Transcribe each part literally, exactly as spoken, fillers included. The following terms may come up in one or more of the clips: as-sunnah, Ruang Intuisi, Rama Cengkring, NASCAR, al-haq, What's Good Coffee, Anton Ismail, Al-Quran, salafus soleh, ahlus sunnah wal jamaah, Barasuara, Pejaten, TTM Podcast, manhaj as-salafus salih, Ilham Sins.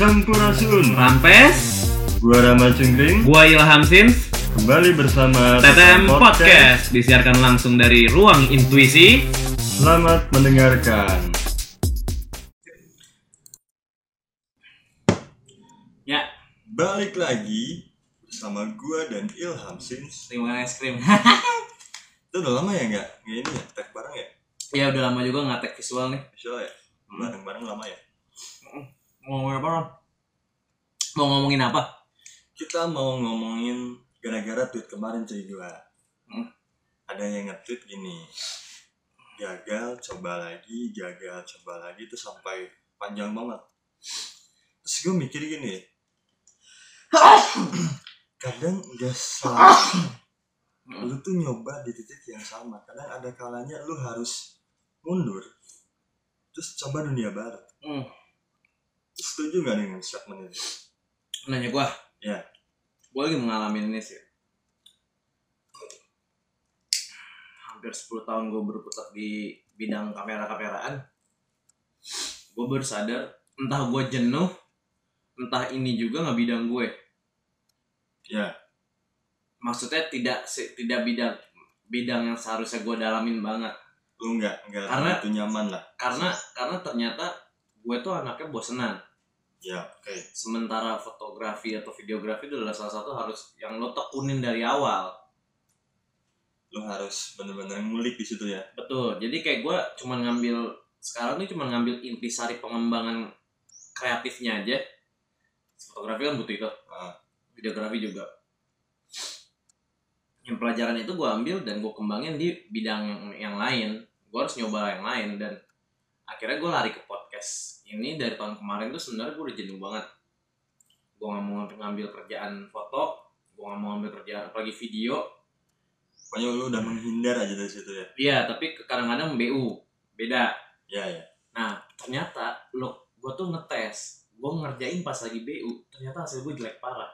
Sampurasun, Rampes. Gua Rama Cengkring. Gua Ilham Sins. Kembali bersama T T M Podcast. Podcast disiarkan langsung dari Ruang Intuisi. Selamat mendengarkan. Ya, balik lagi bersama gua dan Ilham Sins. Terima es krim. Itu udah lama ya enggak? Nggak ini ya, tag bareng ya? Ya udah lama juga nggak tag visual nih. Visual ya? Bareng-bareng lama ya? Mau ngomongin apa? Mau ngomongin apa? Kita mau ngomongin gara-gara tweet kemarin cuy gua. Hmm? Ada yang nge-tweet gini. Gagal, coba lagi, gagal, coba lagi. Itu sampai panjang banget. Terus gua mikir gini. Kadang gak salah. Lu tuh nyoba di titik yang sama. Kadang ada kalanya lu harus mundur. Terus coba dunia baru. Hmm. Setuju gak dengan statement ini? Nanya gua? Ya. Gua lagi mengalami ini sih. Hampir sepuluh tahun gua berputar di bidang kamera-kameraan. Gua baru sadar, entah gua jenuh, entah ini juga gak bidang gue. Ya. Maksudnya tidak tidak bidang bidang yang seharusnya gue dalamin banget. Lu nggak nggak terlalu nyaman lah. Karena karena ternyata gue tuh anaknya bosenan. Ya, oke. Okay. Sementara fotografi atau videografi itu adalah salah satu harus yang lo tekunin dari awal. Lo harus benar-benar ngulik di situ ya. Betul. Jadi kayak gue cuma ngambil sekarang tuh cuma ngambil intisari pengembangan kreatifnya aja. Fotografi kan butuh itu. Ah. Videografi juga. Yang pelajaran itu gue ambil dan gue kembangin di bidang yang lain. Gue harus nyoba yang lain dan akhirnya gue lari ke podcast ini dari tahun kemarin tuh. Sebenarnya gue udah jenuh banget. Gue nggak mau ngambil kerjaan foto, gue nggak mau ngambil kerjaan apalagi video. Pokoknya lu udah menghindar aja dari situ ya. Iya, tapi kadang-kadang B U beda. Iya ya. Nah ternyata lo gue tuh ngetes, gue ngerjain pas lagi B U, ternyata hasil gue jelek parah.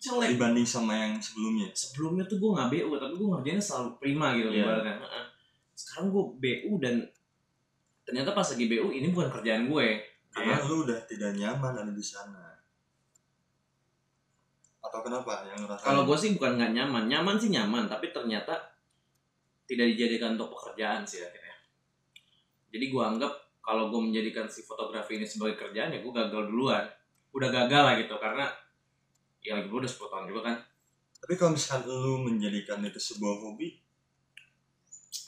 Jelek. Dibanding sama yang sebelumnya. Sebelumnya tuh gue gak B U, tapi gue ngerjainnya selalu prima gitu. Yeah. Ibaratnya. Sekarang gue B U dan ternyata pas lagi B U ini bukan kerjaan gue. Karena ya, lu udah tidak nyaman ada di sana. Atau kenapa yang ngerasain? Kalau gue sih bukan gak nyaman, nyaman sih nyaman, tapi ternyata tidak dijadikan untuk pekerjaan sih akhirnya. Jadi gue anggap kalau gue menjadikan si fotografi ini sebagai kerjaan ya gue gagal duluan. Udah gagal lah gitu karena ya lagi udah sepuluh tahun juga kan. Tapi kalau misalkan lu menjadikan itu sebuah hobi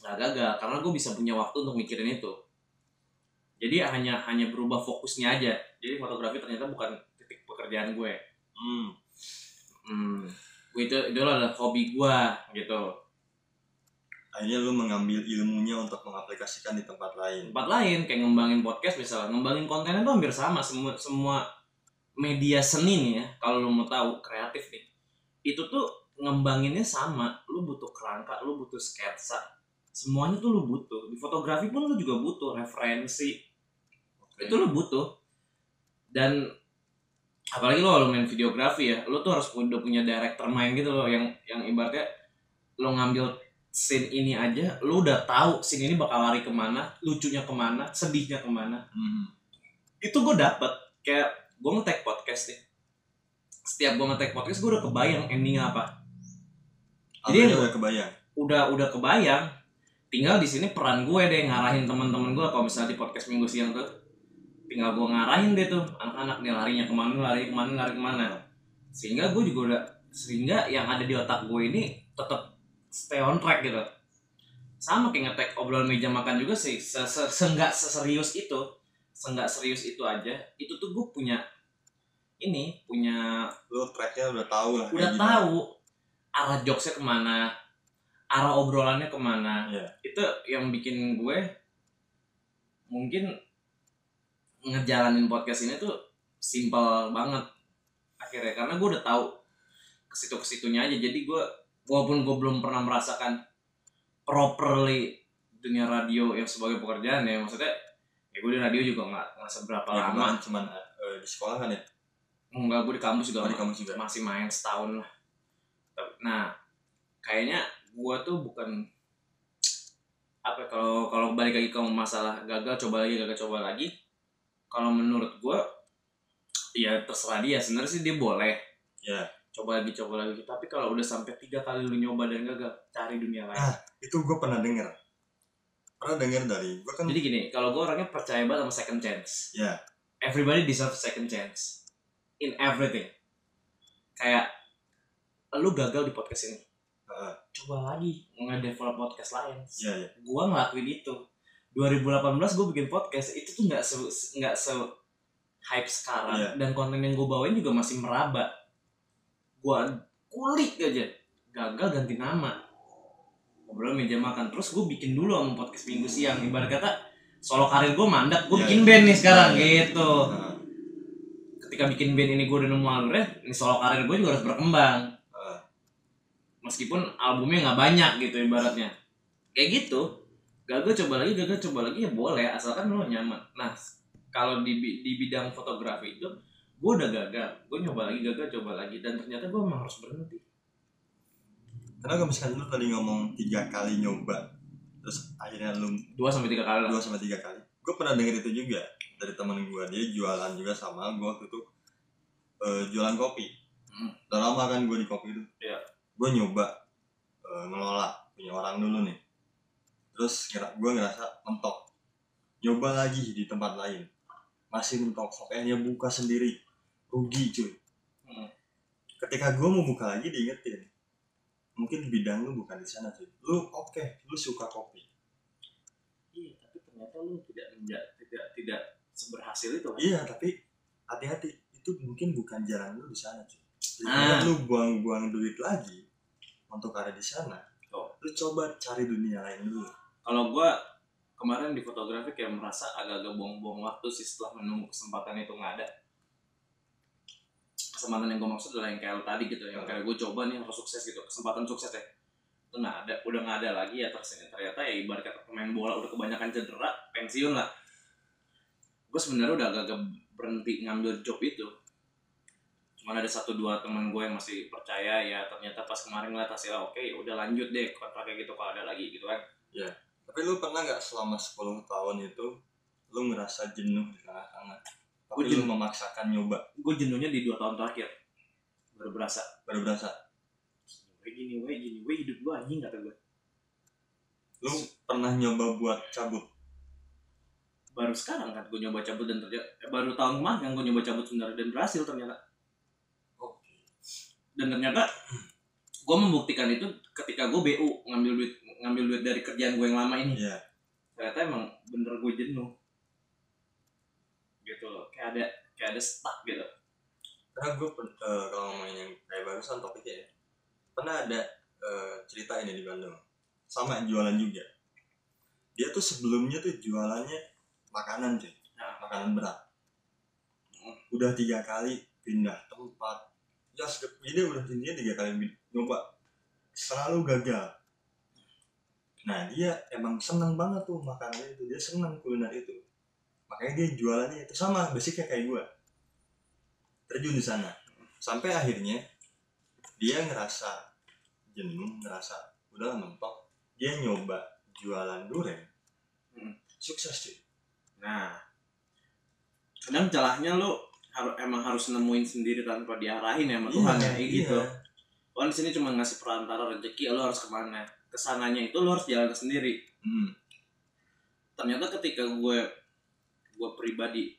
nggak gagal, karena gue bisa punya waktu untuk mikirin itu. Jadi hanya hanya berubah fokusnya aja. Jadi fotografi ternyata bukan titik pekerjaan gue. Hmm. Hmm. Gue itu itu adalah hobi gue gitu. Akhirnya lu mengambil ilmunya untuk mengaplikasikan di tempat lain. Tempat lain kayak ngembangin podcast misalnya, ngembangin kontennya tuh hampir sama semua semua media seni nih ya, kalau lo mau tahu kreatif nih, itu tuh ngembanginnya sama, lo butuh kerangka, lo butuh sketsa, semuanya tuh lo butuh. Di fotografi pun lo juga butuh referensi, okay. Itu lo butuh. Dan apalagi lo kalau main videografi ya, lo tuh harus udah punya director main gitu lo, yang yang ibaratnya lo ngambil scene ini aja, lo udah tahu scene ini bakal lari kemana, lucunya kemana, sedihnya kemana. Hmm. Itu gue dapet kayak gue nge-tag podcast nih. Setiap gue nge-tag podcast gue udah kebayang endingnya apa. Jadi udah kebayang. Udah udah kebayang. Tinggal di sini peran gue deh ngarahin teman-teman gue kalau misalnya di podcast Minggu Siang tuh. Tinggal gue ngarahin deh tuh anak-anak nih larinya kemana, larinya kemana, lari kemana. Sehingga gue juga udah sehingga yang ada di otak gue ini tetap stay on track gitu. Sama kayak nge-tag obrolan meja makan juga sih, se-se-se-nggak seserius itu. Seenggak serius itu aja, itu tuh gue punya ini, punya lo tracknya udah tahu lah. Udah tahu arah jokesnya kemana, arah obrolannya kemana. Yeah. Itu yang bikin gue mungkin ngejalanin podcast ini tuh simpel banget akhirnya karena gue udah tahu kesitu-kesitunya aja. Jadi gue walaupun gue belum pernah merasakan properly dunia radio yang sebagai pekerjaan ya, maksudnya ya gue di radio juga nggak nggak seberapa ya, lama cuman uh, di sekolah kan ya nggak, gue di kampus juga, oh, di kampus juga masih main setahun lah. Nah kayaknya gue tuh bukan apa, kalau kalau balik lagi ke masalah gagal coba lagi gagal coba lagi, kalau menurut gue ya terserah dia, sebenarnya sih dia boleh ya, coba lagi coba lagi tapi kalau udah sampai tiga kali lu nyoba dan gagal, cari dunia lain. Nah, itu gue pernah dengar pernah dengar dari gue kan, jadi gini, kalau gue orangnya percaya banget sama second chance ya. Everybody deserves second chance in everything. Kayak lu gagal di podcast ini, uh, coba lagi nge-develop podcast lain ya, ya. Gue ngelakuin itu dua ribu delapan belas, gue bikin podcast itu tuh nggak se nggak se hype sekarang ya. Dan konten yang gue bawain juga masih meraba. Gue kulik aja, gagal ganti nama, ngobrol meja makan, terus gue bikin dulu sama podcast Minggu Siang. Ibarat kata solo karir gue mandek, gue ya, bikin ya. band nih sekarang ya, ya. gitu nah. Ketika bikin band ini gue udah nemu alurnya, ini solo karir gue juga harus berkembang nah. Meskipun albumnya gak banyak gitu ibaratnya. Kayak gitu, gagal coba lagi, gagal coba lagi ya boleh, asalkan lo nyaman. Nah, kalau di, di bidang fotografi itu gue udah gagal, gue nyoba lagi, gagal, coba lagi, dan ternyata gue emang harus berhenti. Karena kalau misalkan lu tadi ngomong tiga kali nyoba, terus akhirnya lu dua sampai tiga kali lah. Dua sampai tiga kali. Gue pernah denger itu juga dari teman gue, dia jualan juga sama gue waktu itu, e, jualan kopi. Hmm. Udah lama kan gue di kopi itu. Iya. Gue nyoba e, ngelola punya orang dulu nih. Terus gue ngerasa mentok. Nyoba lagi di tempat lain, masih mentok. Akhirnya buka sendiri, rugi cuy. Hmm. Ketika gue mau buka lagi diingetin, mungkin bidang lu bukan di sana tuh. Lu oke, okay, lu suka kopi. Iya, tapi ternyata lu tidak tidak tidak, tidak seberhasil itu. Kan? Iya, tapi hati-hati, itu mungkin bukan jalan lu di sana tuh. Jangan ah. lu buang-buang duit lagi untuk ada di sana. Oh. Lu coba cari dunia lain dulu. Kalau gua kemarin di fotografi kayak merasa agak-agak buang-buang waktu sih setelah menunggu kesempatan itu nggak ada. Kesempatan yang gue maksud adalah yang kayak tadi gitu, yang kayak gue coba nih harus sukses gitu, kesempatan sukses ya itu nggak ada, udah nggak ada lagi ya. Terus ternyata ya ibarat kata pemain bola udah kebanyakan cedera, pensiun lah. Gue sebenarnya udah agak-agak berhenti ngambil job itu, cuman ada satu dua teman gue yang masih percaya ya, ternyata pas kemarin ngeliat hasilnya oke okay, udah lanjut deh kontraknya gitu kalau ada lagi gitu kan ya. Tapi lu pernah nggak selama sepuluh tahun itu lu ngerasa jenuh di tengah-tengah? Gue jenuh memaksakan nyoba. Gue jenuhnya di dua tahun terakhir. Baru berasa, baru berasa. Gue gini, gue gini, gue hidup gue anjing kata gue. Lu pernah nyoba buat cabut? Baru sekarang kan gue nyoba cabut dan ternyata eh, baru tahun kemarin gue nyoba cabut sebenarnya dan berhasil ternyata. Oh. Dan ternyata gue membuktikan itu ketika gue B U ngambil duit ngambil duit dari kerjaan gue yang lama ini. Iya. Yeah. Ternyata emang bener gue jenuh. Gitu loh, kayak ada kayak ada stuck gitu. Karena gue uh, kalau ngomongin yang kayak barusan topiknya ya, pernah ada uh, cerita ini di Bandung sama jualan juga. Dia tuh sebelumnya tuh jualannya makanan cuy, nah. makanan berat. Udah tiga kali pindah tempat, ya ini udah ini tiga kali nyoba selalu gagal. Nah dia emang seneng banget tuh makanannya itu, dia seneng kuliner itu. Makanya dia jualannya itu sama, basicnya kayak gue. Terjun di sana. Sampai akhirnya dia ngerasa jenuh, ngerasa udah mentok. Dia nyoba jualan durian. Hmm. Sukses cuy. Nah, kadang celahnya lo har- emang harus nemuin sendiri tanpa diarahin ya sama Tuhan ya, kayak gitu. Lo di sini cuma ngasih perantara rezeki, lo harus kemana? Kesananya itu lo harus jalan sendiri. Hmm. Ternyata ketika gue gue pribadi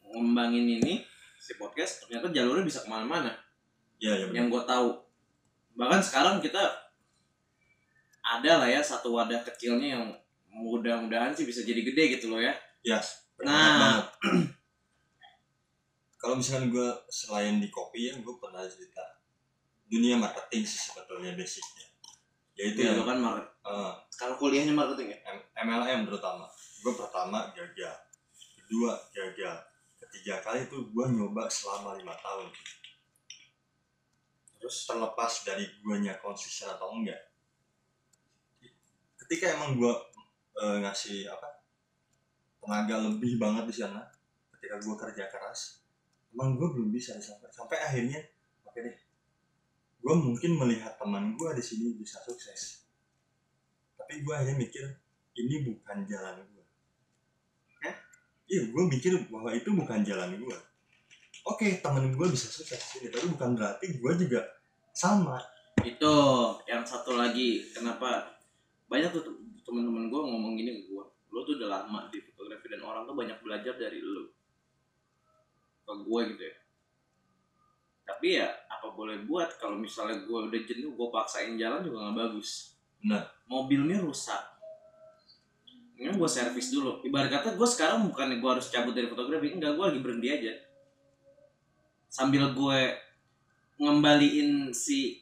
ngembangin ini si podcast, ternyata jalurnya bisa kemana-mana ya, ya yang gue tahu. Bahkan sekarang kita ada lah ya satu wadah kecilnya yang mudah-mudahan sih bisa jadi gede gitu loh ya. Ya nah kalau misalkan gue selain di kopi ya, gue pernah cerita dunia marketing sih sebetulnya basicnya, yaitu ya, yang, kan market, uh, kalau kuliahnya marketing ya M L M terutama. Gue pertama gagal, kedua gagal, ketiga kali itu gue nyoba selama lima tahun. Terus terlepas dari guanya konsisten atau enggak, ketika emang gue e, ngasih apa tenaga lebih banget di sana, ketika gue kerja keras, emang gue belum bisa sampai sampai akhirnya oke deh, gue mungkin melihat teman gue di sini bisa sukses, tapi gue akhirnya mikir ini bukan jalan gue. Iya, gue mikir bahwa itu bukan jalan gue. oke, temen gue bisa sukses gitu, tapi bukan berarti gue juga sama. Itu yang satu lagi, kenapa banyak tuh temen-temen gue ngomong gini ke gue, lo tuh udah lama di fotografi dan orang tuh banyak belajar dari lo ke gue gitu ya. Tapi ya apa boleh buat, kalau misalnya gue udah jenuh, gue paksain jalan juga gak bagus. Benar. Mobilnya rusak, ini gue servis dulu. Ibarat kata gue sekarang bukan gue harus cabut dari fotografi, enggak, gue lagi berhenti aja sambil gue ngembaliin si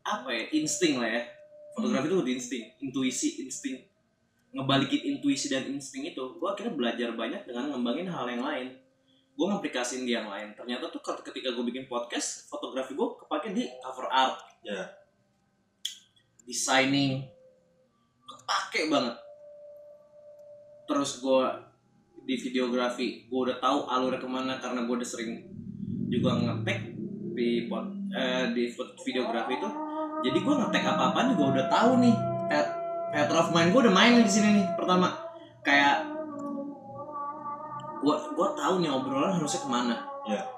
apa ya, insting lah ya. Fotografi itu udah insting, intuisi, insting, ngebalikin intuisi dan insting itu. Gue akhirnya belajar banyak dengan ngembangin hal yang lain. Gue ngaplikasiin di yang lain. Ternyata tuh ketika gue bikin podcast, fotografi gue kepake di cover art, yeah, designing, kepake banget. Terus gue di videografi, gue udah tahu alurnya kemana karena gue udah sering juga nge-tag di pot, eh, di videografi itu. Jadi gue nge-tag apa-apaan juga udah tahu nih. Theater of mind gue udah main di sini nih. Pertama kayak gue gue tahu nih obrolan harusnya kemana. Yeah.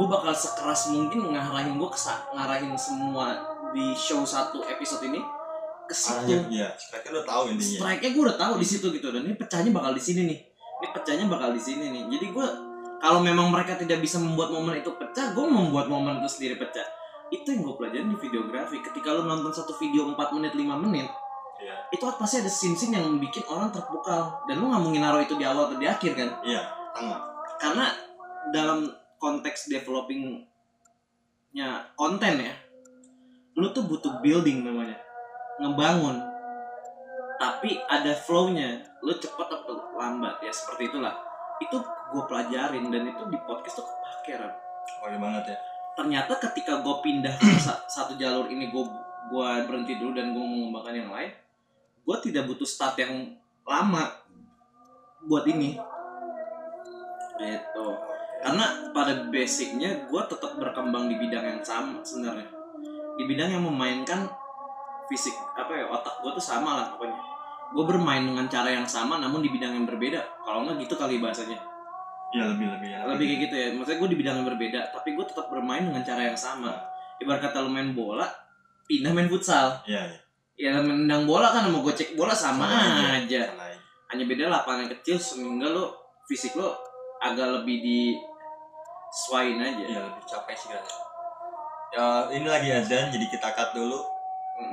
Gue bakal sekeras mungkin ngarahin gue kesa ngarahin semua di show satu episode ini ke situ. Iya, strike-nya udah tahu intinya. Strike-nya gue udah tahu di situ gitu, dan ini pecahnya bakal di sini nih. Ini pecahnya bakal di sini nih. Jadi gue kalau memang mereka tidak bisa membuat momen itu pecah, gue membuat momen itu sendiri pecah. Itu yang gue pelajarin di videografi. Ketika lo nonton satu video empat menit, lima menit, yeah, itu pasti ada scene-scene yang bikin orang terpukau, dan lu nggak mungkin naruh itu di awal atau di akhir kan? Iya, yeah, tengah. Karena dalam konteks developingnya konten ya, lu tuh butuh building namanya, ngebangun. Tapi ada flow-nya, lu cepet atau lambat ya, seperti itulah. Itu gue pelajarin, dan itu di podcast tuh kepake Ram. Kepake banget ya. Ternyata ketika gue pindah ke satu jalur ini, gue gue berhenti dulu dan gue mengembangkan yang lain. Gue tidak butuh start yang lama buat ini gitu, karena pada basicnya gue tetap berkembang di bidang yang sama sebenarnya, di bidang yang memainkan fisik apa ya, otak gue tuh sama lah pokoknya. Gue bermain dengan cara yang sama namun di bidang yang berbeda, kalau nggak gitu kali bahasanya ya, lebih lebih ya, lebih kayak gitu ya. Maksudnya gue di bidang yang berbeda tapi gue tetap bermain dengan cara yang sama. Ibarat kata lu main bola pindah main futsal. Iya, iya. Ya menendang bola kan sama gocek bola sama, sama aja. aja. Hanya beda lapangan kecil sehingga lo fisik lo agak lebih disesuaiin aja. Iya, lebih capek sih kan. Ya ini lagi azan jadi kita cut dulu.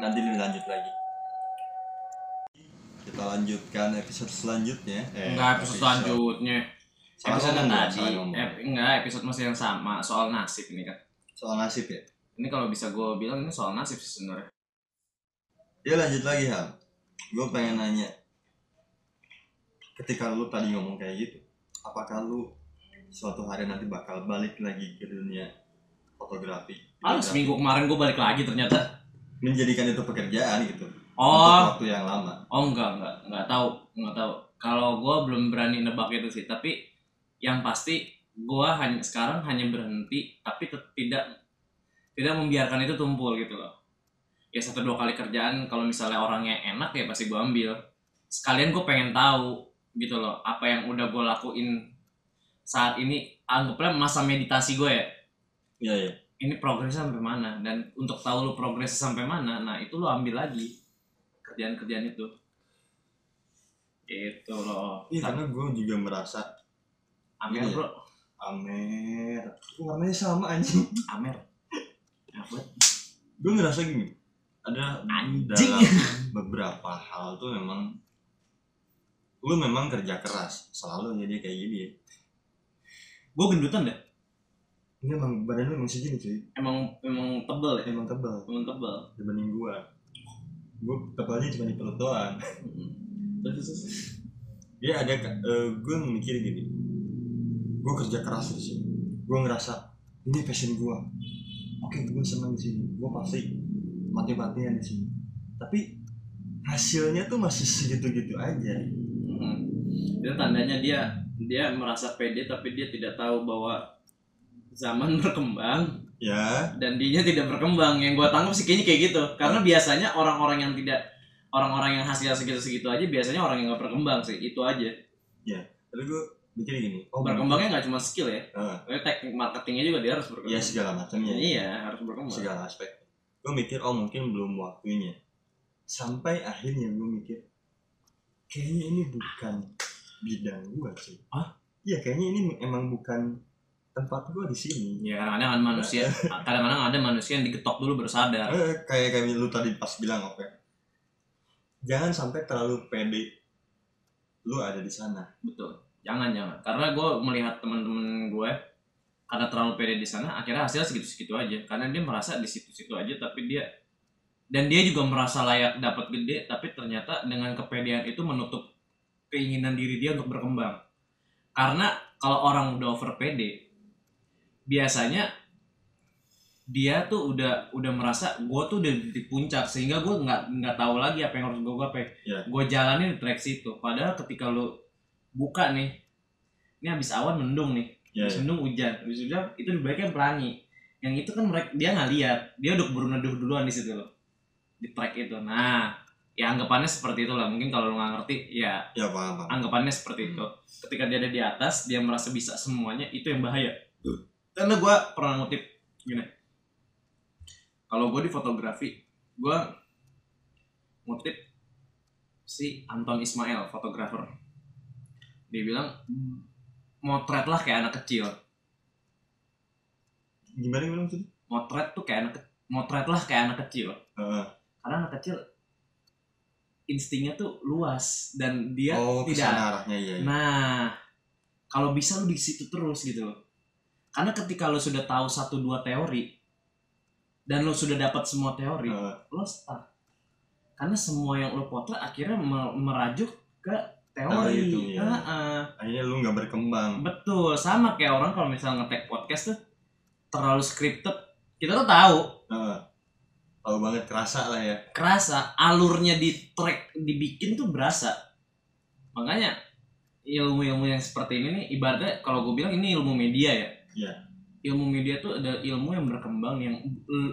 Nanti dilanjut lagi. Kita lanjutkan episode selanjutnya. Eh, enggak episode, episode selanjutnya. Salah episode yang tadi. Ep- enggak, episode masih yang sama soal nasib ini kan. Soal nasib ya. Ini kalau bisa gue bilang ini soal nasib sih sebenarnya. Ya lanjut lagi Ham, gue pengen nanya, ketika lu tadi ngomong kayak gitu, apakah lu suatu hari nanti bakal balik lagi ke dunia fotografi? Ah, seminggu kemarin gue balik lagi ternyata. Menjadikan itu pekerjaan gitu. Oh. Untuk waktu yang lama. Oh enggak enggak enggak tahu enggak tahu. Kalau gue belum berani nebak itu sih, tapi yang pasti gue hanya sekarang hanya berhenti, tapi tidak tidak membiarkan itu tumpul gitu loh. Ya satu dua kali kerjaan kalau misalnya orangnya enak ya pasti gue ambil. Sekalian gue pengen tahu gitu loh, apa yang udah gue lakuin saat ini, anggaplah masa meditasi gue ya. Iya ya. Ini progresnya sampai mana, dan untuk tahu lo progresnya sampai mana, nah itu lo ambil lagi kerjaan-kerjaan itu. Gitu loh. Iya, karena gue juga merasa Amer ya, bro. Amer. Warnanya sama anjing. Amer. Apa? Gue ngerasa gini. Ada anjing. Dalam beberapa hal tuh memang lu memang kerja keras selalu jadi kayak gini ya. Gue gendutan deh. Ini emang badan lu emang segini cuy. Emang emang tebel ya. Emang tebel. Emang tebel. Dibanding gue, gue tebalnya cuma di perut doang. Terus ya ada uh, gue mikir gini. Gue kerja keras di sini. Gue ngerasa ini passion gue. Oke, gue senang di sini. Gue pasti mati-matian di sini, tapi hasilnya tuh masih segitu-gitu aja. Hmm. Itu tandanya dia dia merasa pede tapi dia tidak tahu bahwa zaman berkembang. Ya. Dan dianya tidak berkembang. Yang gue tangkap sih kayaknya kayak gitu. Karena biasanya orang-orang yang tidak orang-orang yang hasil segitu-segitu aja biasanya orang yang nggak berkembang sih, itu aja. Ya. Tapi gue Jadi gini, oh, berkembangnya nggak cuma skill ya, uh. teknik marketingnya juga dia harus berkembang. Iya segala macamnya. Iya harus berkembang. Segala aspek. Gue mikir oh mungkin belum waktunya. Sampai akhirnya gue mikir, kayaknya ini bukan bidang gue sih. Hah? Iya kayaknya ini emang bukan tempat gue di sini. Ya kadang-kadang ada manusia, kadang-kadang ada manusia yang digetok dulu bersadar. Eh, kayak kayak lu tadi pas bilang oke, okay. Jangan sampai terlalu pede. Lu ada di sana. Betul. Jangan jangan, karena gue melihat teman-teman gue karena terlalu pede di sana, akhirnya hasilnya segitu-segitu aja. Karena dia merasa di situ-situ aja, tapi dia dan dia juga merasa layak dapat gede, tapi ternyata dengan kepedean itu menutup keinginan diri dia untuk berkembang. Karena kalau orang udah over pede, biasanya dia tuh udah udah merasa gue tuh udah di puncak sehingga gue nggak nggak tahu lagi apa yang harus gue gapai. Yeah. Gue jalanin di track situ. Padahal ketika lu buka nih, ini habis awan mendung nih, yeah, habis yeah. mendung hujan, habis hujan itu dibaliknya pelangi. Yang itu kan mereka dia nggak lihat, dia udah keburu neduh duluan di situ loh, di track itu. Nah, ya anggapannya seperti itu lah. Mungkin kalau lo nggak ngerti, ya, ya paham, paham. Anggapannya seperti hmm. itu. Ketika dia ada di atas, dia merasa bisa semuanya, itu yang bahaya. Uh. Karena gue pernah ngutip gini, kalau gue di fotografi, gue ngutip si Anton Ismail, fotografer. Dia bilang, motret lah kayak anak kecil. Gimana yang bilang sih? Motret tuh kayak anak, motret lah kayak anak kecil. Uh. Karena anak kecil instingnya tuh luas dan dia oh, tidak. Kesana arahnya, iya, iya. Nah, kalau bisa lu di situ terus gitu. Karena ketika lu sudah tahu satu dua teori dan lu sudah dapat semua teori, uh. lu stuck. Karena semua yang lu potret akhirnya merajuk ke teori itu, ya. uh-uh. Akhirnya lu nggak berkembang. Betul, sama kayak orang kalau misalnya nge-tag podcast tuh terlalu scripted, kita tuh tahu, uh, tahu banget kerasa lah ya. Kerasa, alurnya di track dibikin tuh berasa. Makanya ilmu-ilmu yang seperti ini nih, ibaratnya kalau gue bilang ini ilmu media ya. Yeah. Ilmu media tuh ada ilmu yang berkembang yang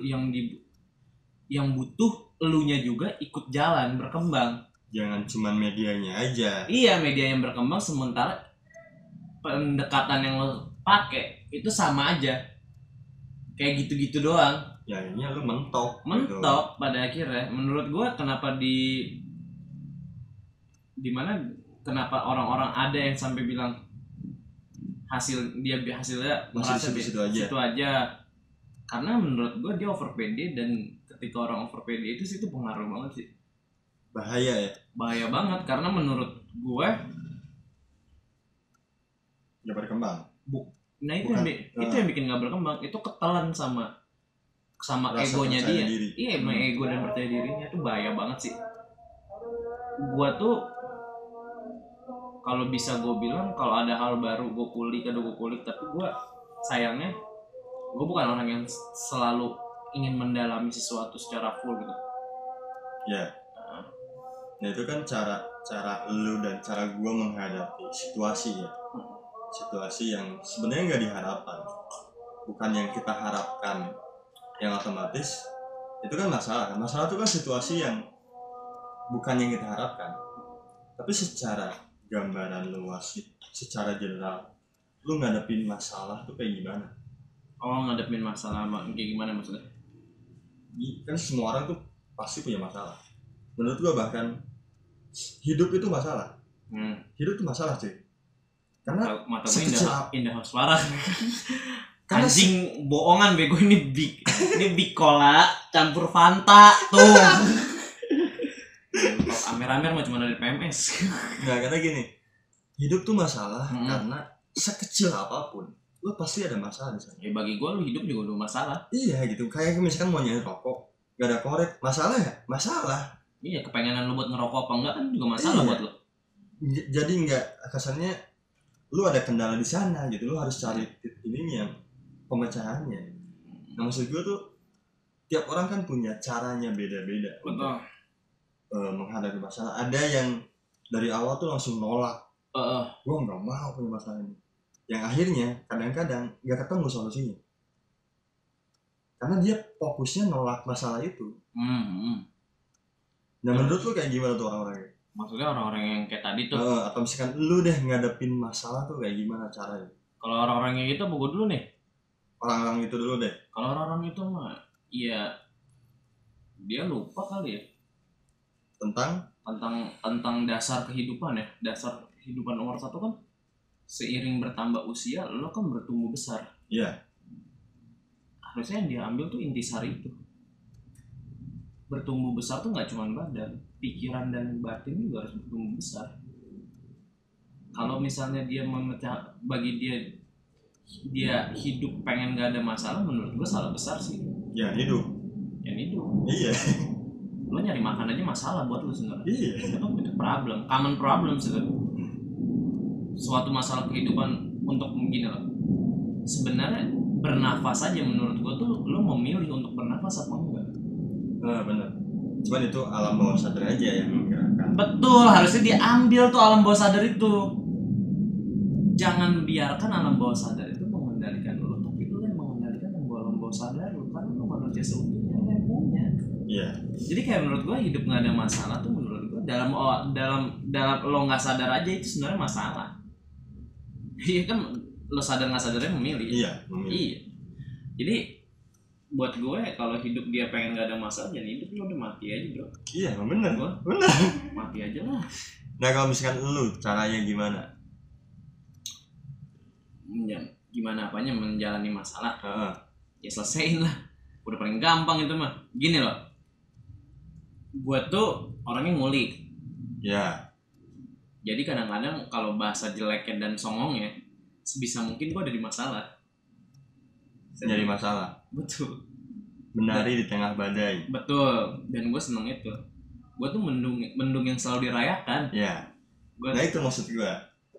yang di yang butuh elunya juga ikut jalan berkembang. Jangan cuman medianya aja. Iya, media yang berkembang sementara pendekatan yang lo pakai itu sama aja. Kayak gitu-gitu doang. Ya, ini lo mentok. Mentok gitu. Pada akhirnya. Menurut gue kenapa di di mana kenapa orang-orang ada yang sampai bilang hasil dia hasilnya merasa di situ aja. Situ aja. Karena menurut gue dia over P D dan ketika orang over P D itu sih itu pengaruh banget sih. Bahaya ya? Bahaya banget, karena menurut gue gak berkembang. Bu, nah itu, bukan, yang, uh, itu yang bikin gak berkembang, itu ketelan sama sama egonya dia diri. Iya, emang hmm. ego dan percaya dirinya itu bahaya banget sih. Gue tuh kalau bisa gue bilang, kalau ada hal baru gue kulik, aduh gue kulik. Tapi gue sayangnya, gue bukan orang yang selalu ingin mendalami sesuatu secara full gitu. Ya yeah. Nah itu kan cara cara lu dan cara gua menghadapi situasi ya, situasi yang sebenarnya nggak diharapkan, bukan yang kita harapkan, yang otomatis itu kan masalah. Masalah itu kan situasi yang bukan yang kita harapkan, tapi secara gambaran luas, secara general, lu ngadepin masalah tuh kayak gimana? Oh ngadepin masalah kayak gimana maksudnya? Kan semua orang tuh pasti punya masalah. Menurut gua bahkan hidup itu masalah. Hmm. Hidup itu masalah sih. Karena mata gue indah, indah suara. Anjing bohongan bego ini big. Ini Bicola campur Fanta tuh. Amer-amer mah cuma dari P M S. Enggak, karena gini. Hidup tuh masalah hmm. karena sekecil apapun lu pasti ada masalah di sana. Ya bagi gua lu hidup juga lu masalah. Iya gitu. Kayak misalkan mau nyari rokok, enggak ada korek, masalah ya? Masalah. Iya, kepengenan lu buat ngerokok apa enggak kan juga masalah iya. buat lu. Jadi enggak kesannya lu ada kendala di sana gitu, lu harus cari ininya, pemecahannya. Nah, maksud gue tuh tiap orang kan punya caranya beda-beda. Betul. Uh, menghadapi masalah. Ada yang dari awal tuh langsung nolak. Heeh. Uh, uh. Gua enggak mau punya masalah ini. Yang akhirnya kadang-kadang enggak ketemu solusinya. Karena dia fokusnya nolak masalah itu. Hmm. Nah menurut lu kayak gimana tuh orang-orangnya? Maksudnya orang-orang yang kayak tadi tuh uh, atau misalkan lu deh ngadepin masalah tuh kayak gimana caranya? Kalau orang-orang yang itu buku dulu nih. Orang-orang itu dulu deh. Kalau orang-orang itu mah iya dia lupa kali ya tentang tentang tentang dasar kehidupan ya. Dasar kehidupan nomor satu kan seiring bertambah usia lo kan bertumbuh besar. Iya. Yeah. Harusnya yang dia ambil tuh intisari itu. Bertumbuh besar tuh nggak cuma badan, pikiran dan batin juga harus bertumbuh besar. Kalau misalnya dia memecah, bagi dia dia hidup pengen nggak ada masalah, menurut gue salah besar sih. Ya hidup. Ya hidup. Iya. Lo nyari makan aja masalah buat lo sebenarnya. Iya. Itu problem, common problem sebenarnya. Suatu masalah kehidupan untuk begini loh. Sebenarnya bernafas aja menurut gue tuh lo memilih untuk bernafas apa enggak. Nah benar, cuman itu alam bawah sadar aja yang menggerakkan. Betul, harusnya diambil tuh alam bawah sadar itu. Jangan biarkan alam bawah sadar itu mengendalikan lo, tapi lo yang mengendalikan yang alam bawah sadar lo, karena lo manusia seutuhnya yang punya. Iya. Jadi kayak menurut gua hidup nggak ada masalah tuh menurut gua dalam dalam dalam lo nggak sadar aja itu sebenarnya masalah. Iya kan lo sadar nggak sadarnya memilih. Iya. Memilih. Iya. Jadi buat gue kalau hidup dia pengen gak ada masalah, jadi hidup lo udah mati aja bro. Iya bener gue, bener mati aja lah. Nah kalau misalkan lo caranya gimana? Ya, gimana apanya menjalani masalah? Uh-huh. Ya selesain lah, udah paling gampang itu mah. Gini loh, gue tuh orangnya ngulik. Ya. Jadi kadang-kadang kalau bahasa jeleknya dan songongnya, sebisa mungkin gue ada di masalah. Jadi masalah. Betul. Menari dan, di tengah badai. Betul. Dan gue seneng itu. Gue tuh mendung mendung yang selalu dirayakan. Iya. Gua nah itu maksud gue.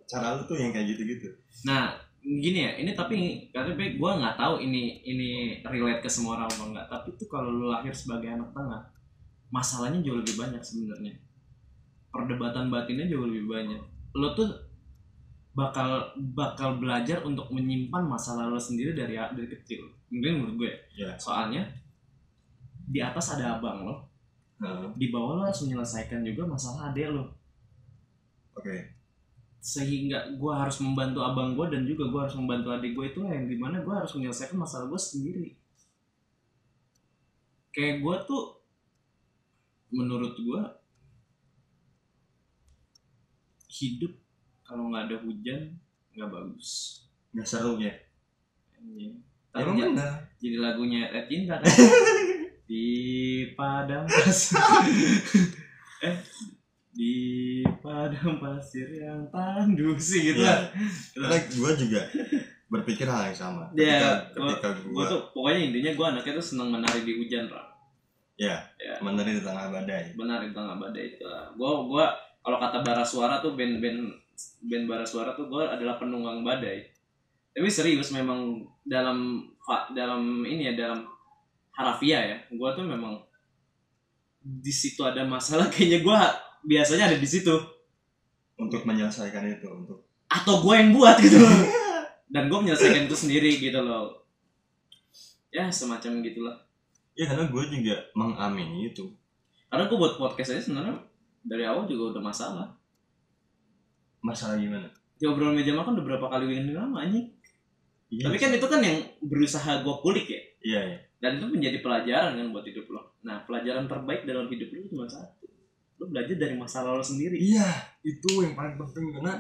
Cara lu tuh yang kayak gitu-gitu. Nah gini ya. Ini tapi tapi gue nggak tahu ini ini relate ke semua orang atau nggak. Tapi tuh kalau lu lahir sebagai anak tengah, masalahnya jauh lebih banyak sebenarnya. Perdebatan batinnya jauh lebih banyak. Lu tuh bakal bakal belajar untuk menyimpan masalah lo sendiri dari dari kecil, mungkin menurut gue. Yeah. Soalnya di atas ada abang lo, hmm. di bawah lo harus menyelesaikan juga masalah adek lo. Oke. Okay. Sehingga gue harus membantu abang gue dan juga gue harus membantu adik gue itu yang dimana gue harus menyelesaikan masalah gue sendiri. Kayak gue tuh, menurut gue hidup kalau nggak ada hujan nggak bagus, nggak seru ya. Iya. Tapi ya, jadi, jadi lagunya Red Cinta kan di padang pasir eh di padang pasir yang tandu sih gitu. Ya, karena gue juga berpikir hal yang sama. Ya, ketika, ketika gue tuh pokoknya intinya gue anaknya tuh seneng menari di hujan lah. Ya, ya. Menari di tengah badai. Menari di tengah badai itu. Gue gue kalau kata Barasuara tuh band-band band Barasuara tuh gue adalah penunggang badai. Tapi serius memang dalam dalam ini ya, dalam harafiah ya, gue tuh memang di situ ada masalah kayaknya gue biasanya ada di situ untuk menyelesaikan itu, untuk atau gue yang buat gitu loh. Dan gue menyelesaikan itu sendiri gitu loh, ya semacam gitulah ya. Karena gue juga mengamini itu, karena gue buat podcast aja sebenarnya dari awal juga udah masalah. Masalah gimana? Di obrolan meja makan udah berapa kali ini lama anjing. Yes. Tapi kan itu kan yang berusaha gue kulik ya. Iya, yeah, iya. Yeah. Dan itu menjadi pelajaran kan buat hidup lo. Nah, pelajaran terbaik dalam hidup lo cuma satu. Lo belajar dari masalah lo sendiri. Iya, yeah, itu yang paling penting karena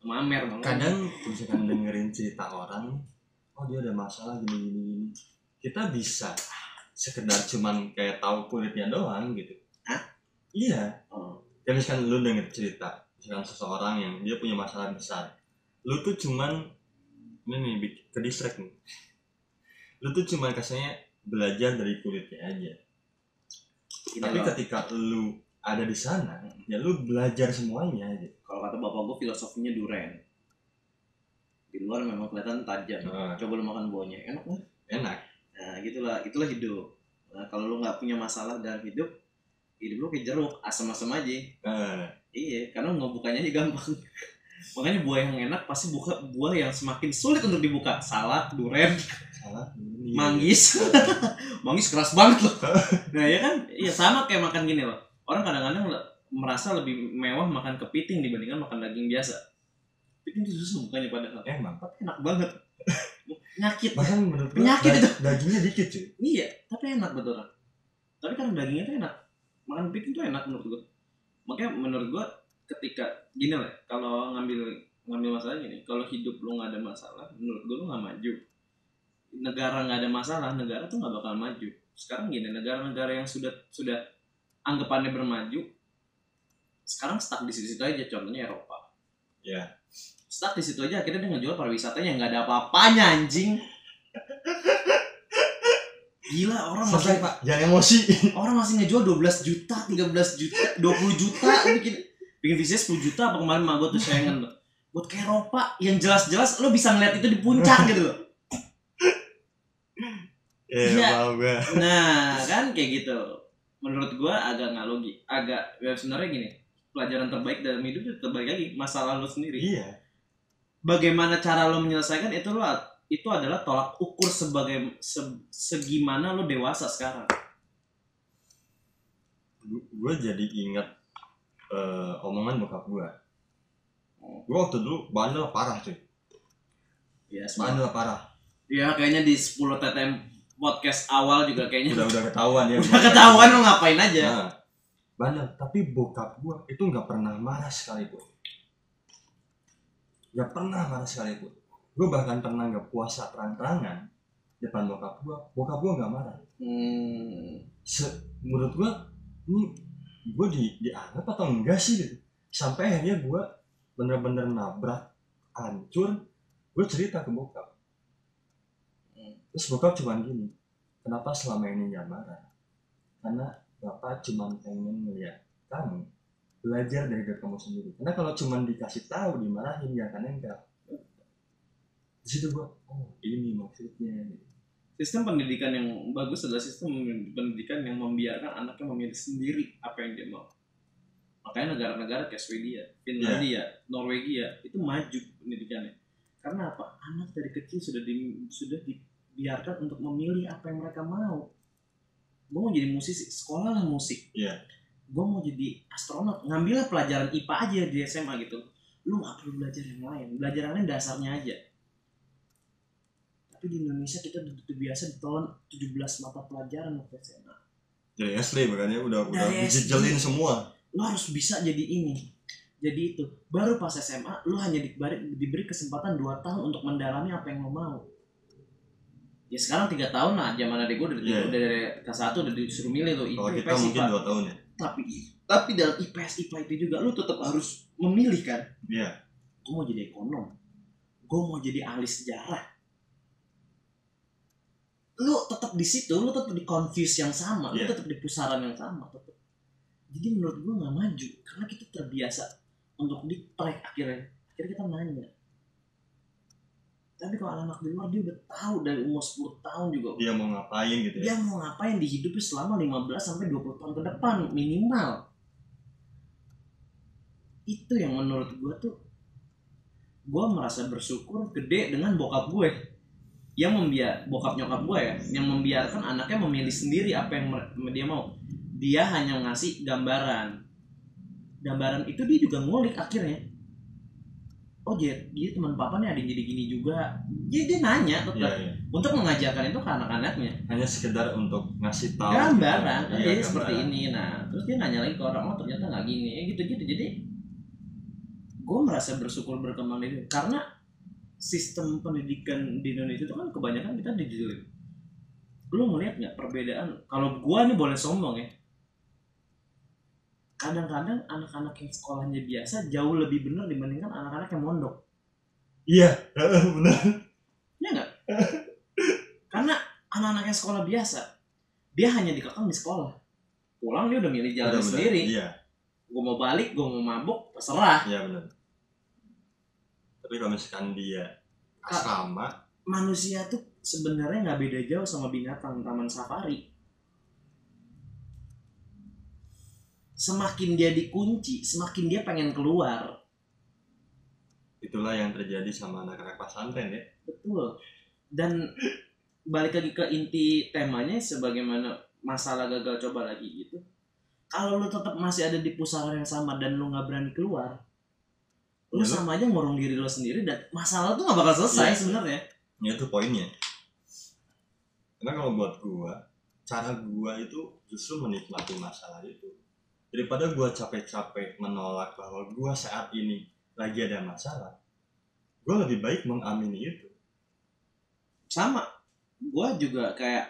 mamer banget. Kadang misalkan dengerin cerita orang, oh dia ada masalah gini-gini. Kita bisa sekedar cuman kayak tahu kulitnya doang gitu. Hah? Iya. Oh. Ya misalkan lo denger cerita dengan seseorang yang dia punya masalah besar, lu tuh cuman ini nih ke distract nih, lu tuh cuman kasarnya belajar dari kulitnya aja. Gini tapi loh, ketika lu ada di sana, hmm. ya lu belajar semuanya aja. Kalau kata bapak gua filosofinya durian, di luar memang kelihatan tajam, hmm. coba lu makan buahnya enak lah. Enak. Nah gitulah, itulah hidup. Nah, kalau lu nggak punya masalah dalam hidup, hidup lu kayak jeruk, asam-asam aja. Hmm. Iya, karena ngebukanya aja gampang. Makanya buah yang enak pasti buka buah yang semakin sulit untuk dibuka. Salak, duren, salak, iya. Manggis. Manggis keras banget loh. Nah ya kan, iya sama kayak makan gini loh. Orang kadang-kadang merasa lebih mewah makan kepiting dibandingkan makan daging biasa. Kepiting itu susu bukannya padahal. Emang, tapi enak banget. Nyakit. Bahkan menurut gue da- dagingnya dikit cuy. Iya, tapi enak buat orang. Tapi karena dagingnya tuh enak. Makan kepiting tuh enak menurut gue. Makanya menurut gue ketika gini lah, kalau ngambil ngambil masalah gini, kalau hidup lu nggak ada masalah, menurut gue lu nggak maju. Negara nggak ada masalah, negara tuh nggak bakal maju. Sekarang gini, negara-negara yang sudah sudah anggapannya bermaju, sekarang stuck di situ aja. Contohnya Eropa. Ya. Yeah. Stuck di situ aja, akhirnya dia ngejual pariwisatanya yang nggak ada apa-apanya anjing. Gila, orang selesai, masih Pak. Jangan emosi. Orang masih ngejual dua belas juta, tiga belas juta, dua puluh juta, bikin bikin visa sepuluh juta apa kemarin mah gua tuh sayangan lo. Buat ke Eropa yang jelas-jelas lo bisa ngeliat itu di puncak gitu loh. Iya, ya. Nah kan kayak gitu. Menurut gue agak nggak logis, agak ya sebenarnya gini. Pelajaran terbaik dalam hidup itu terbaik lagi masalah lo sendiri. Iya. Bagaimana cara lo menyelesaikan itu lo itu adalah tolak ukur sebagai se, segimana lo dewasa sekarang. Gue jadi ingat uh, omongan bokap gue. Gue waktu dulu bandel parah cuy. Iya, bandel parah. Iya, kayaknya di sepuluh T T M podcast awal juga kayaknya udah udah ketahuan ya. Udah ketahuan lo ngapain aja. Nah, bandel, tapi bokap gua itu enggak pernah marah sekalipun. Enggak pernah marah sekalipun. Gua bahkan pernah enggak puasa terang-terangan depan bokap gua, bokap gua enggak marah. Hmm. Se- menurut gua ini gua di dianggap atau enggak sih gitu. Sampai akhirnya gua bener-bener nabrak, hancur, gua cerita ke bokap. Terus bokap cuman gini, kenapa selama ini gak marah? Karena bapak cuman pengen melihat kamu belajar dari diri kamu sendiri. Karena kalau cuman dikasih tahu dimarahin gak akan enggak. Di situ gua, oh ini maksudnya. Sistem pendidikan yang bagus adalah sistem pendidikan yang membiarkan anaknya memilih sendiri apa yang dia mau. Makanya negara-negara kayak Swedia, Finlandia, yeah. Norwegia itu maju pendidikannya. Karena apa? Anak dari kecil sudah di, sudah di biarkan untuk memilih apa yang mereka mau. Gue mau jadi musisi, sekolah lah musik. Yeah. Gue mau jadi astronot, ngambillah pelajaran I P A aja di S M A gitu. Lu gak perlu belajar yang lain, belajar yang lain dasarnya aja. Tapi di Indonesia kita biasa ditelan tujuh belas mata pelajaran waktu S M A. Jadi asli makanya udah udah dijejelin semua. Lu harus bisa jadi ini, jadi itu. Baru pas S M A, lu hanya diberi, diberi kesempatan dua tahun untuk mendalami apa yang lu mau. Ya sekarang tiga tahun lah, zaman adik gue udah yeah. dari kelas satu udah disuruh milih tuh I P A, I P S, I P A. Kalau kita mungkin dua tahun ya. Tapi, tapi dalam I P S, I P A itu juga lu tetap harus memilih kan. Iya. Yeah. Gue mau jadi ekonom. Gue mau jadi ahli sejarah. Lu tetap di situ, lu tetap di confuse yang sama, yeah. lu tetap di pusaran yang sama. Tetap. Jadi menurut gue nggak maju karena kita terbiasa untuk di track akhirnya. Akhirnya kita nanya. Tapi kalau anak di luar dia udah tahu dari umur sepuluh tahun juga dia mau ngapain gitu ya. Dia mau ngapain di hidupnya selama lima belas sampai dua puluh tahun ke depan minimal. Itu yang menurut gue tuh gue merasa bersyukur gede dengan bokap gue yang membiar bokap nyokap gue ya yang membiarkan anaknya memilih sendiri apa yang dia mau. Dia hanya ngasih gambaran. Gambaran itu dia juga ngulik akhirnya. Oh dia, dia teman papa nih ada yang jadi gini juga. Dia, dia nanya tetap ya, ya. Untuk mengajarkan itu ke anak-anaknya. Hanya sekedar untuk ngasih tahu. Gambaran, gitu. Iya, iya, seperti ini. Nah, terus dia nanya lagi ke orang, oh ternyata nggak gini, ya, gitu-gitu. Jadi, gue merasa bersyukur berkembang ini karena sistem pendidikan di Indonesia itu kan kebanyakan kita dididik. Lo ngeliat nggak perbedaan? Kalau gue nih boleh sombong ya. Kadang-kadang anak-anak yang sekolahnya biasa jauh lebih benar dibandingkan anak-anak yang mondok. Iya, benar. Iya nggak? Karena anak-anak yang sekolah biasa, dia hanya dikekang di sekolah. Pulang dia udah milih jalan sendiri. Iya. Gue mau balik, gue mau mabuk, terserah. Iya benar. Tapi kalau misalkan dia asrama, manusia tuh sebenarnya nggak beda jauh sama binatang taman safari. Semakin dia dikunci, semakin dia pengen keluar. Itulah yang terjadi sama anak-anak pesantren ya. Betul. Dan balik lagi ke inti temanya sebagaimana masalah gagal coba lagi gitu. Kalau lu tetap masih ada di pusaran yang sama dan lu nggak berani keluar, lu ya, sama aja ngurung diri lu sendiri dan masalah tuh nggak bakal selesai ya, sebenarnya. Ya itu poinnya. Karena kalau buat gua, cara gua itu justru menikmati masalah itu daripada gua capek-capek menolak bahwa gua saat ini lagi ada masalah. Gua lebih baik mengamini itu. Sama, gua juga kayak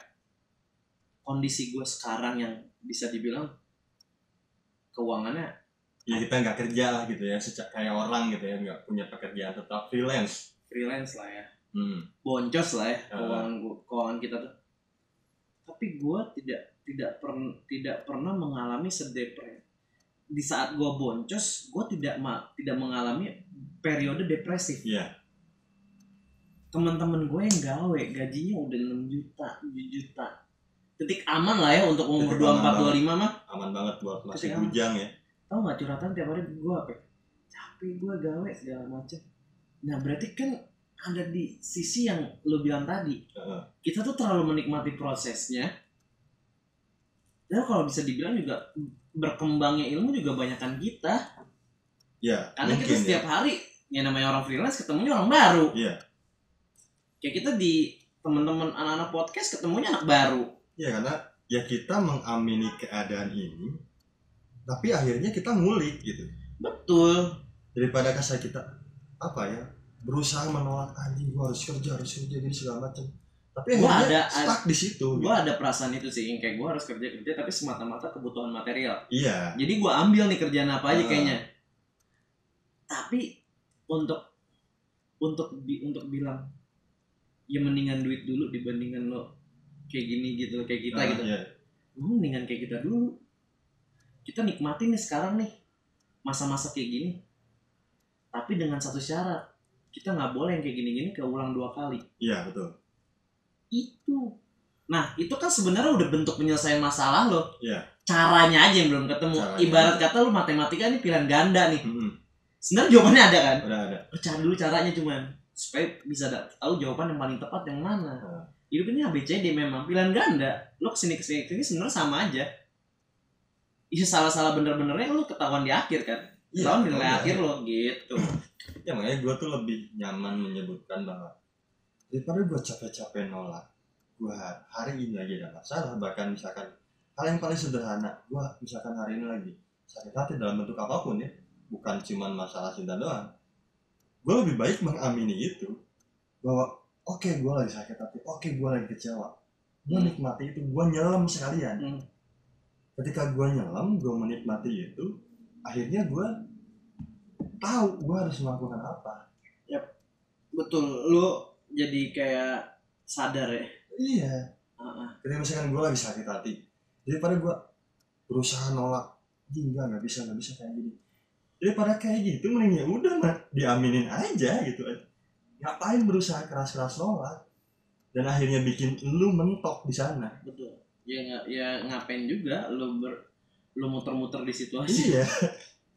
kondisi gua sekarang yang bisa dibilang keuangannya ya kita nggak kerja lah gitu ya, sejak kayak orang gitu ya nggak punya pekerjaan tetap, freelance freelance lah ya, hmm. boncos lah ya keuangan uh. keuangan kita tuh. Tapi gue tidak tidak pernah tidak pernah mengalami sedepres di saat gue boncos, gue tidak ma- tidak mengalami periode depresif. Yeah. Teman-teman gue yang gawe gajinya udah enam juta tujuh juta, titik aman lah ya untuk umur dua puluh empat dua puluh lima mah. Aman banget buat masih bujang ya. Tahu enggak curhatan tiap hari gue apa? Capek gue gawe segala macam. Nah, berarti kan ada di sisi yang lo bilang tadi. Uh. Kita tuh terlalu menikmati prosesnya. Dan kalau bisa dibilang juga berkembangnya ilmu juga banyakan kita. Ya, karena mungkin, kita setiap ya. hari yang namanya orang freelance ketemunya orang baru. Iya. Kayak kita di teman-teman anak-anak podcast ketemunya anak baru. Ya karena ya kita mengamini keadaan ini, tapi akhirnya kita ngulik gitu. Betul. Daripada kasar kita apa ya berusaha menolak, anjing gua harus kerja harus kerja gini segala macam. Tapi gua ada stuck di situ. Gua gitu. Ada perasaan itu sih, kayak gua harus kerja kerja tapi semata-mata kebutuhan material. Iya. Jadi gua ambil nih kerjaan apa aja uh. kayaknya. Tapi untuk untuk untuk bilang ya mendingan duit dulu dibandingkan lo kayak gini gitu, kayak kita nah, gitu iya. Mendingan kayak kita dulu. Kita nikmatin nih sekarang nih masa-masa kayak gini. Tapi dengan satu syarat, kita gak boleh yang kayak gini-gini keulang dua kali. Iya betul. Itu nah itu kan sebenarnya udah bentuk penyelesaian masalah lo. Iya. Caranya aja yang belum ketemu. Caranya ibarat aja. Kata lo matematika ini pilihan ganda nih. Mm-hmm. Sebenarnya jawabannya ada kan? Udah ada. Cari dulu caranya cuman supaya bisa tahu jawaban yang paling tepat yang mana. Hmm. Hidup ini A B C D memang pilihan ganda. Lo kesini kesini kesini sebenarnya sama aja. Iya salah-salah bener-benernya lo ketahuan di akhir kan. Ketahuan ya, di ya, akhir ya. Lo gitu. Ya makanya gue tuh lebih nyaman menyebutkan bahwa daripada gue capek-capek nolak, gue hari ini lagi ada masalah. Bahkan misalkan hal yang paling sederhana, gue misalkan hari ini lagi sakit hati dalam bentuk apapun ya, bukan cuma masalah cinta doang. Gue lebih baik mengamini itu bahwa oke, okay, gue lagi sakit hati, oke, okay, gue lagi kecewa. Gue hmm. nikmati itu, gue nyelam sekalian. Hmm. Ketika gue nyelam, gue menikmati itu, akhirnya gue tahu gue harus melakukan apa. Yap, betul. Lu jadi kayak sadar ya? Iya. Uh-uh. Ketika misalkan gue lagi sakit hati, daripada gue berusaha nolak, enggak, gak bisa, gak bisa kayak gini. Daripada kayak gitu, mending yaudah mah, diaminin aja gitu aja. Ngapain berusaha keras-keras nolak dan akhirnya bikin lu mentok di sana. Betul. Ya ya ngapain juga lu ber, lu muter-muter di situasi. Iya.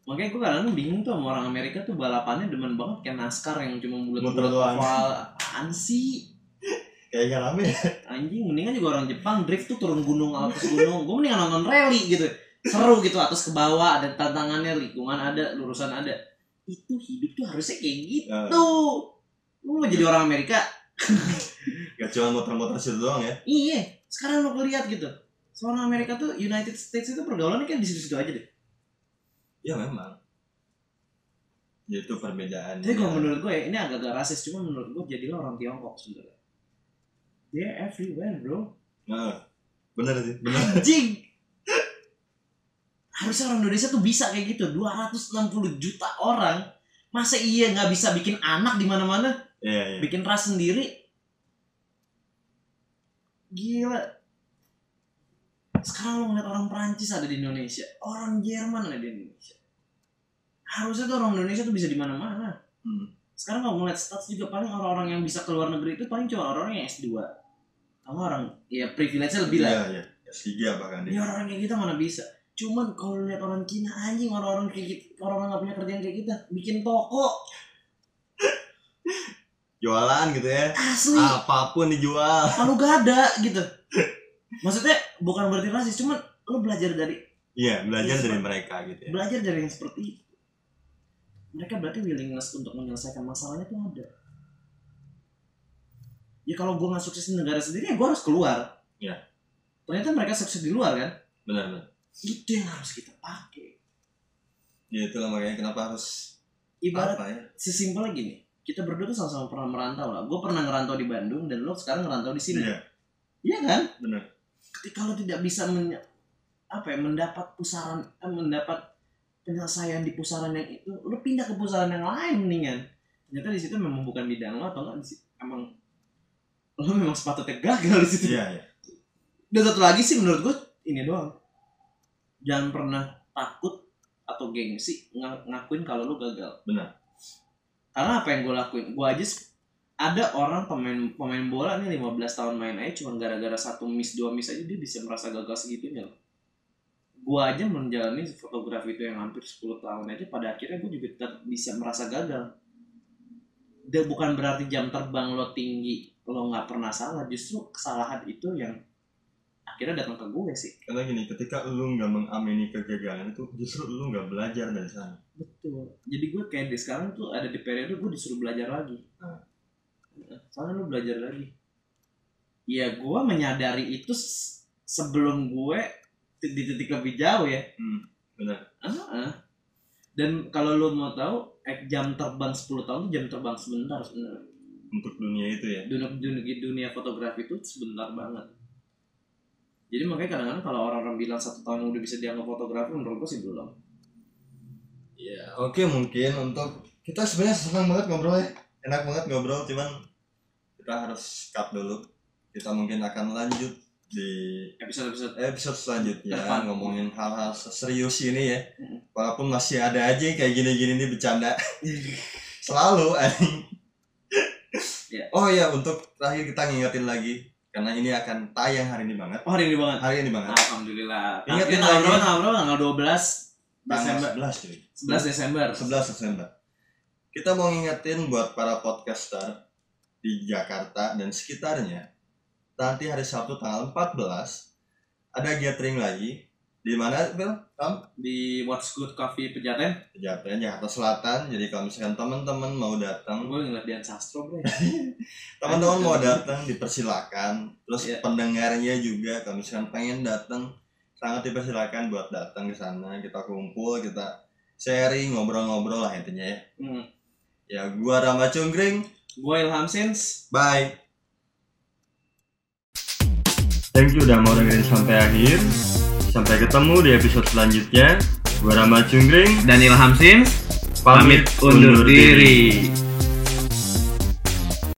Makanya gue kadang bingung tuh sama orang Amerika tuh balapannya demen banget kayak NASCAR yang cuma bulat-bulat oval. Apaan sih? Kayak gak rame. Anjing, mendingan juga orang Jepang drift tuh turun gunung atas gunung. Gue mendingan nonton rally gitu. Seru gitu atas ke bawah, ada tantangannya, lingkungan ada, lurusan ada. Itu hidup tuh harusnya kayak gitu. Uh. Lu mau jadi orang Amerika? Gak cuma motor-motor situ doang ya? Iya, sekarang lu lihat gitu. Seorang Amerika tuh, United States itu pergaulannya kan di situ-situ aja deh. Ya memang. Itu perbedaannya. Tapi kalau menurut gue ya, ini agak-agak rasis. Cuma menurut gue jadilah orang Tiongkok sebenarnya. They're everywhere bro. Nah, bener sih, bener. Anjing! Harusnya orang Indonesia tuh bisa kayak gitu. dua ratus enam puluh juta orang. Masa iya gak bisa bikin anak di mana-mana? Yeah, yeah. Bikin ras sendiri. Gila. Sekarang lo ngeliat orang Perancis ada di Indonesia, orang Jerman ada di Indonesia. Harusnya tuh orang Indonesia tuh bisa di mana-mana. Hmm. Sekarang kalau ngeliat stats juga paling orang-orang yang bisa ke luar negeri itu paling cuma orang-orang yang S dua. Kamu orang ya privilege-nya lebih yeah, lah. Iya, yeah. Iya. S tiga bahkan dia. Ya orang kayak kita mana bisa. Cuman kalau lihat orang Cina anjing, orang-orang kayak gitu, orang-orang enggak punya kerjaan kayak kita, bikin toko. Jualan gitu ya. Asli. Apapun dijual. Kalau gak ada gitu. Maksudnya bukan berarti rasis, cuman lu belajar dari Iya, belajar ya, dari mereka gitu ya. Belajar dari yang seperti itu. Mereka berarti willingness untuk menyelesaikan masalahnya tuh ada. Ya kalau gue gak sukses di negara sendiri, ya gue harus keluar. Iya. Ternyata mereka sukses di luar kan? Benar, benar. Itu yang harus kita pakai. Ya itulah makanya kenapa harus ibarat apa ya? Sesimpel gini. Kita berdua tuh sama-sama pernah merantau lah. Gue pernah ngerantau di Bandung dan lo sekarang ngerantau di sini. Iya. Iya kan? Benar. Ketika lo tidak bisa men- apa ya, mendapat pusaran, eh, mendapat penyelesaian di pusaran yang itu, lo pindah ke pusaran yang lain mendingan. Ternyata di situ memang bukan bidang lo atau enggak di situ emang lo memang sepatutnya gagal di situ. Iya, iya. Dan satu lagi sih menurut gue ini doang. Jangan pernah takut atau gengsi ng- ngakuin kalau lo gagal. Benar. Karena apa yang gue lakuin, gue aja ada orang pemain pemain bola nih lima belas tahun main aja cuma gara-gara satu miss dua miss aja dia bisa merasa gagal segitunya loh. Gue aja menjalani fotografi itu yang hampir sepuluh tahun aja pada akhirnya gue juga tetap bisa merasa gagal. Dan bukan berarti jam terbang lo tinggi, lo gak pernah salah, justru kesalahan itu yang akhirnya datang ke gue sih. Karena gini, ketika lo gak mengamini kegagalan itu justru lo gak belajar dari sana. Betul, jadi gue kayak di sekarang tuh ada di periode gue disuruh belajar lagi. Nah. Soalnya lo belajar lagi. Ya gue menyadari itu sebelum gue di titik lebih jauh ya. Hmm, benar. Uh-huh. Dan kalau lu mau tahu, jam terbang sepuluh tahun itu jam terbang sebentar sebenarnya. Untuk dunia itu ya. Dunia dunia, dunia fotografi itu sebentar banget. Jadi makanya kadang-kadang kalau orang-orang bilang satu tahun udah bisa dianggap fotografi, menurut gue sih belum. Ya, oke okay, mungkin untuk kita sebenarnya senang banget ngobrol ya. Enak banget ngobrol, cuman kita harus cut dulu. Kita mungkin akan lanjut di episode-episode episode selanjutnya Depan. Ngomongin hal-hal serius ini ya, walaupun masih ada aja kayak gini-gini nih bercanda selalu anjing. Yeah. Oh ya, untuk terakhir kita ngingetin lagi karena ini akan tayang hari ini banget. Oh, hari ini banget. Hari ini banget. Alhamdulillah. Ingetin lagi tanggal dua belas Desember. sebelas Desember. sebelas Desember. Kita mau ngingetin buat para podcaster di Jakarta dan sekitarnya. Nanti hari Sabtu tanggal empat belas ada gathering lagi di mana Bel? Tom? Di What's Good Coffee Pejaten. Pejaten Jakarta Selatan. Jadi kalau misalkan teman-teman mau datang, gue ngeliat sastro bro. Teman-teman mau datang dipersilakan. Terus yeah. Pendengarnya juga kalau misalkan pengen datang sangat dipersilakan buat datang ke sana. Kita kumpul, kita sharing, ngobrol-ngobrol lah intinya ya. Mm. Ya, gua Rama Cungkring, gua Ilham Sins. Bye. Thank you udah mau dengerin sampai akhir. Sampai ketemu di episode selanjutnya. Gua Rama Cungkring dan Ilham Sims pamit undur diri.